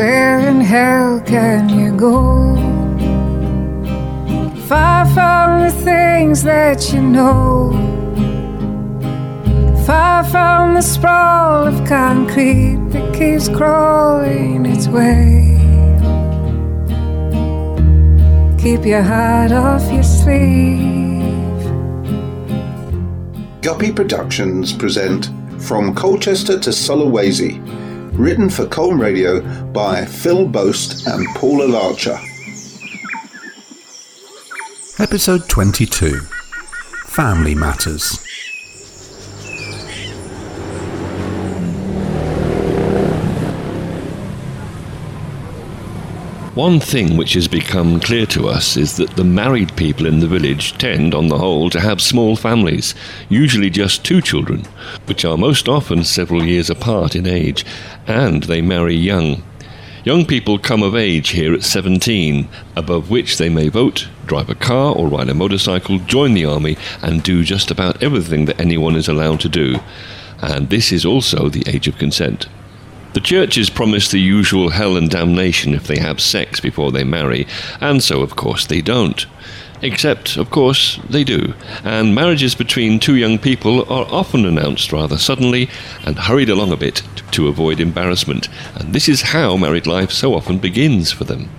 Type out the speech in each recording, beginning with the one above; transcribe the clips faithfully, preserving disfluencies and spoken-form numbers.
Where in hell can you go? Far from the things that you know, far from the sprawl of concrete that keeps crawling its way. Keep your heart off your sleeve. Guppy Productions present From Colchester to Sulawesi, written for Colm Radio by Phil Boast and Paula Larcher. Episode twenty-two, Family Matters. One thing which has become clear to us is that the married people in the village tend, on the whole, to have small families, usually just two children, which are most often several years apart in age, and they marry young. Young people come of age here at seventeen, above which they may vote, drive a car or ride a motorcycle, join the army, and do just about everything that anyone is allowed to do. And this is also the age of consent. The churches promise the usual hell and damnation if they have sex before they marry, and so, of course, they don't. Except, of course, they do, and marriages between two young people are often announced rather suddenly and hurried along a bit to avoid embarrassment, and this is how married life so often begins for them,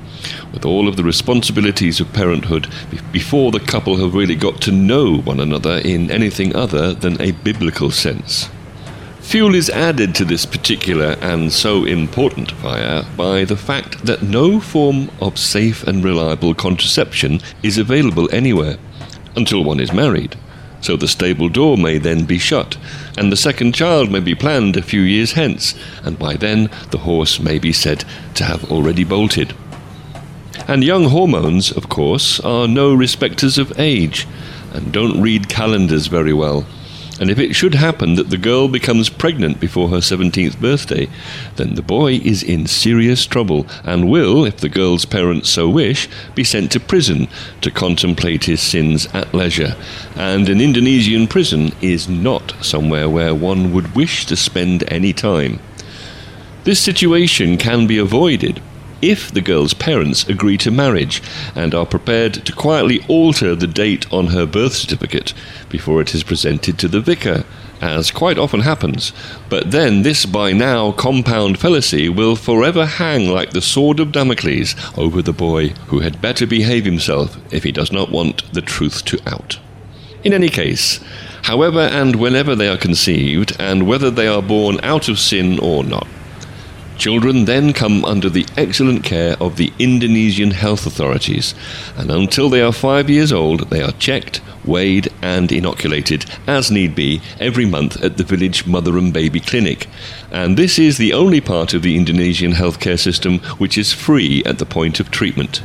with all of the responsibilities of parenthood before the couple have really got to know one another in anything other than a biblical sense. Fuel is added to this particular and so important fire by the fact that no form of safe and reliable contraception is available anywhere until one is married. So the stable door may then be shut, and the second child may be planned a few years hence, and by then the horse may be said to have already bolted. And young hormones, of course, are no respecters of age and don't read calendars very well. And if it should happen that the girl becomes pregnant before her seventeenth birthday, then the boy is in serious trouble and will, if the girl's parents so wish, be sent to prison to contemplate his sins at leisure. And an Indonesian prison is not somewhere where one would wish to spend any time. This situation can be avoided if the girl's parents agree to marriage and are prepared to quietly alter the date on her birth certificate before it is presented to the vicar, as quite often happens, but then this by now compound fallacy will forever hang like the sword of Damocles over the boy, who had better behave himself if he does not want the truth to out. In any case, however and whenever they are conceived, and whether they are born out of sin or not, children then come under the excellent care of the Indonesian health authorities, and until they are five years old, they are checked, weighed, and inoculated, as need be, every month at the village mother and baby clinic. And this is the only part of the Indonesian healthcare system which is free at the point of treatment.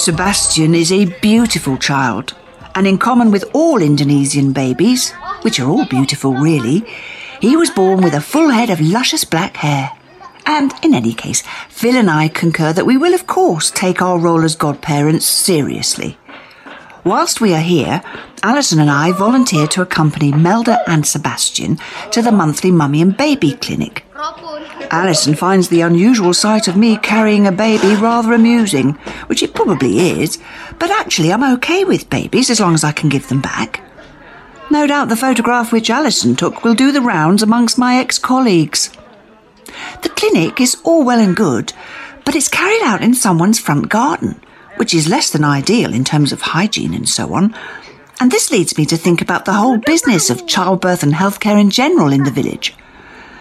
Sebastian is a beautiful child, and in common with all Indonesian babies, which are all beautiful really, he was born with a full head of luscious black hair. And in any case, Phil and I concur that we will of course take our role as godparents seriously. Whilst we are here, Alison and I volunteer to accompany Melda and Sebastian to the monthly mummy and baby clinic. Alison finds the unusual sight of me carrying a baby rather amusing, which it probably is, but actually I'm okay with babies as long as I can give them back. No doubt the photograph which Alison took will do the rounds amongst my ex-colleagues. The clinic is all well and good, but it's carried out in someone's front garden, which is less than ideal in terms of hygiene and so on. And this leads me to think about the whole business of childbirth and healthcare in general in the village.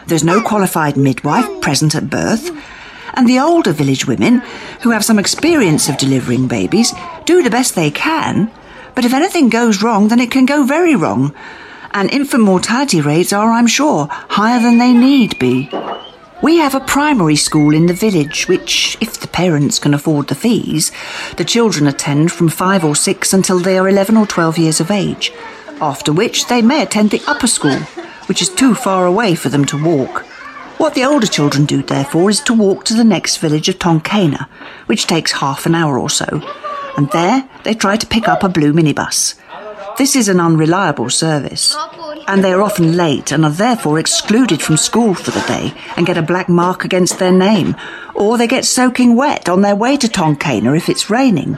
There's no qualified midwife present at birth, and the older village women, who have some experience of delivering babies, do the best they can, but if anything goes wrong, then it can go very wrong, and infant mortality rates are, I'm sure, higher than they need be. We have a primary school in the village, which, if the parents can afford the fees, the children attend from five or six until they are eleven or twelve years of age, after which they may attend the upper school, which is too far away for them to walk. What the older children do, therefore, is to walk to the next village of Tonkana, which takes half an hour or so, and there they try to pick up a blue minibus. This is an unreliable service, and they are often late and are therefore excluded from school for the day and get a black mark against their name, or they get soaking wet on their way to Tonkana if it's raining.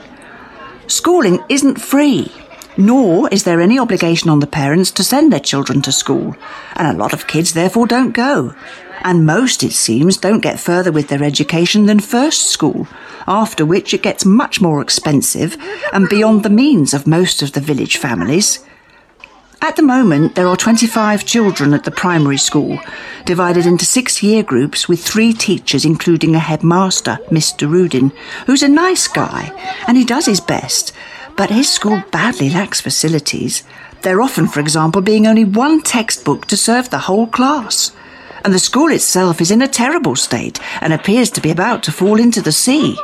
Schooling isn't free, nor is there any obligation on the parents to send their children to school, and a lot of kids therefore don't go. And most, it seems, don't get further with their education than first school, after which it gets much more expensive and beyond the means of most of the village families. At the moment, there are twenty-five children at the primary school, divided into six year groups with three teachers, including a headmaster, Mister Rudin, who's a nice guy, and he does his best, but his school badly lacks facilities. There often, for example, being only one textbook to serve the whole class. And the school itself is in a terrible state and appears to be about to fall into the sea.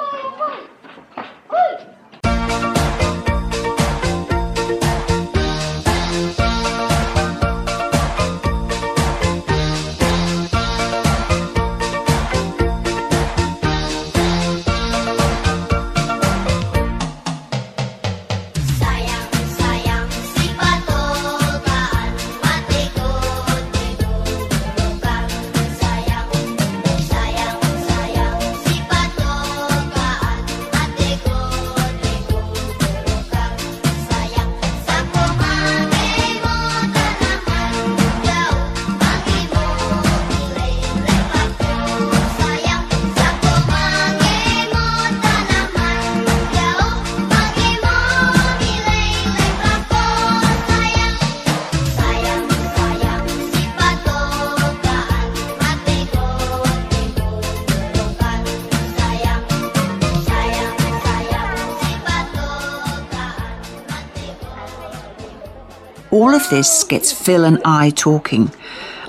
All of this gets Phil and I talking,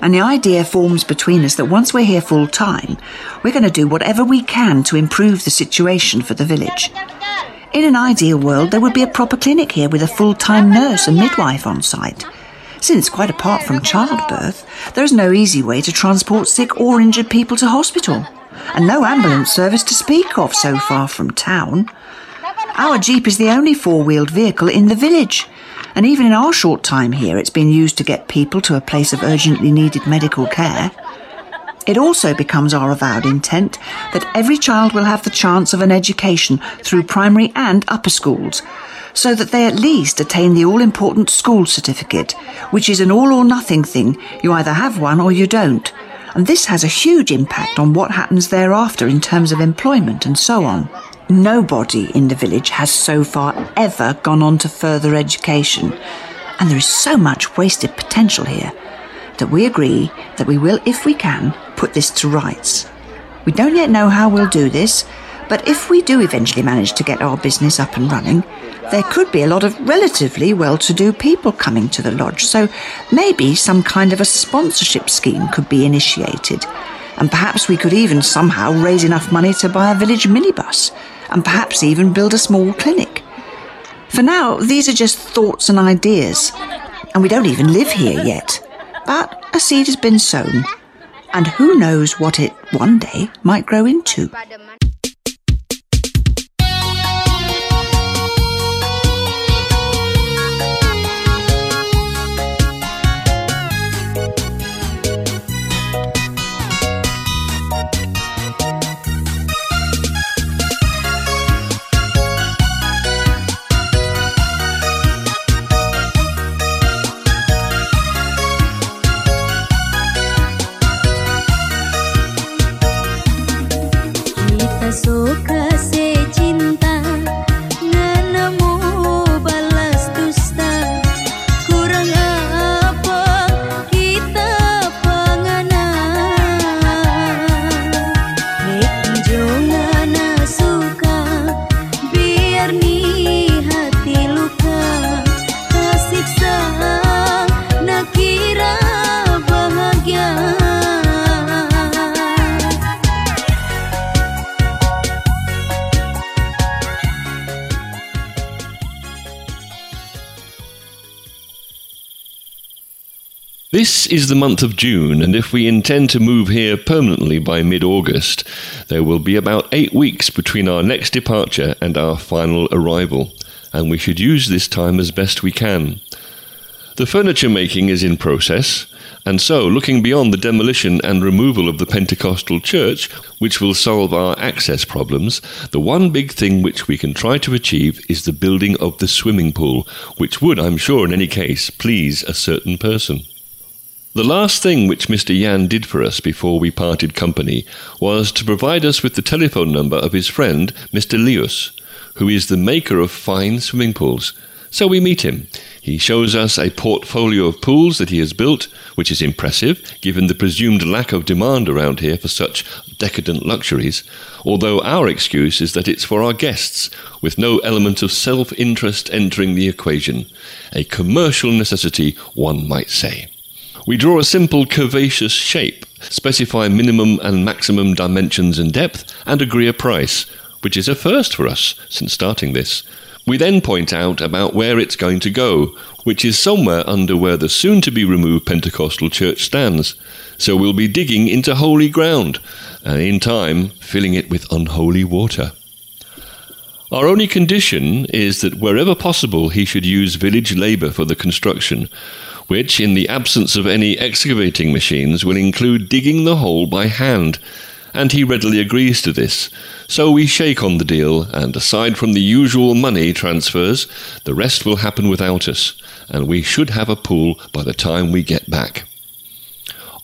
and the idea forms between us that once we're here full time, we're going to do whatever we can to improve the situation for the village. In an ideal world, there would be a proper clinic here with a full-time nurse and midwife on site, since quite apart from childbirth, there's no easy way to transport sick or injured people to hospital, and no ambulance service to speak of so far from town. Our Jeep is the only four-wheeled vehicle in the village, and even in our short time here, it's been used to get people to a place of urgently needed medical care. It also becomes our avowed intent that every child will have the chance of an education through primary and upper schools, so that they at least attain the all-important school certificate, which is an all-or-nothing thing. You either have one or you don't. And this has a huge impact on what happens thereafter in terms of employment and so on. Nobody in the village has so far ever gone on to further education, and there is so much wasted potential here that we agree that we will, if we can, put this to rights. We don't yet know how we'll do this, but if we do eventually manage to get our business up and running, there could be a lot of relatively well-to-do people coming to the lodge, so maybe some kind of a sponsorship scheme could be initiated, and perhaps we could even somehow raise enough money to buy a village minibus, and perhaps even build a small clinic. For now, these are just thoughts and ideas, and we don't even live here yet. But a seed has been sown, and who knows what it one day might grow into. Suka secinta This is the month of June, and if we intend to move here permanently by mid-August, there will be about eight weeks between our next departure and our final arrival, and we should use this time as best we can. The furniture making is in process, and so, looking beyond the demolition and removal of the Pentecostal church, which will solve our access problems, the one big thing which we can try to achieve is the building of the swimming pool, which would, I'm sure, in any case, please a certain person. The last thing which Mister Yan did for us before we parted company was to provide us with the telephone number of his friend, Mister Leus, who is the maker of fine swimming pools. So we meet him. He shows us a portfolio of pools that he has built, which is impressive, given the presumed lack of demand around here for such decadent luxuries, although our excuse is that it's for our guests, with no element of self-interest entering the equation. A commercial necessity, one might say. We draw a simple curvaceous shape, specify minimum and maximum dimensions and depth, and agree a price, which is a first for us since starting this. We then point out about where it's going to go, which is somewhere under where the soon-to-be-removed Pentecostal church stands. So we'll be digging into holy ground, and in time, filling it with unholy water. Our only condition is that wherever possible he should use village labour for the construction, which, in the absence of any excavating machines, will include digging the hole by hand, and he readily agrees to this. So we shake on the deal, and aside from the usual money transfers, the rest will happen without us, and we should have a pool by the time we get back.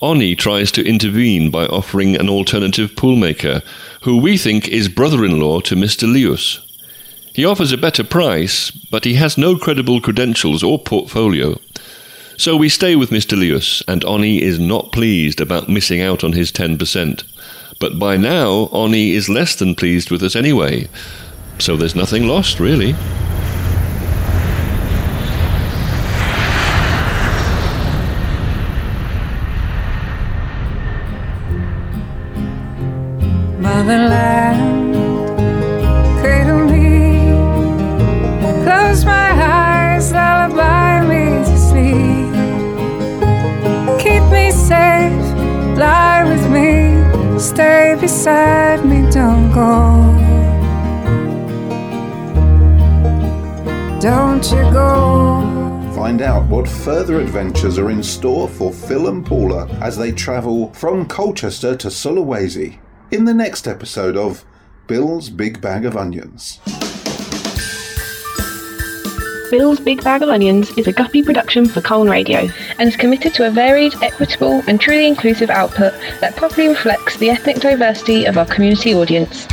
Onni tries to intervene by offering an alternative poolmaker, who we think is brother-in-law to Mister Leus. He offers a better price, but he has no credible credentials or portfolio. So we stay with Mister Leus, and Onni is not pleased about missing out on his ten percent. But by now, Onni is less than pleased with us anyway, so there's nothing lost, really. Motherland, cradle me, close my eyes, lullaby me to sleep. Keep me safe, lie with me. Stay beside me, don't go. Don't you go. Find out what further adventures are in store for Phil and Paula as they travel from Colchester to Sulawesi in the next episode of Bill's Big Bag of Onions. Bill's Big Bag of Onions is a Guppy production for Colne Radio and is committed to a varied, equitable and truly inclusive output that properly reflects the ethnic diversity of our community audience.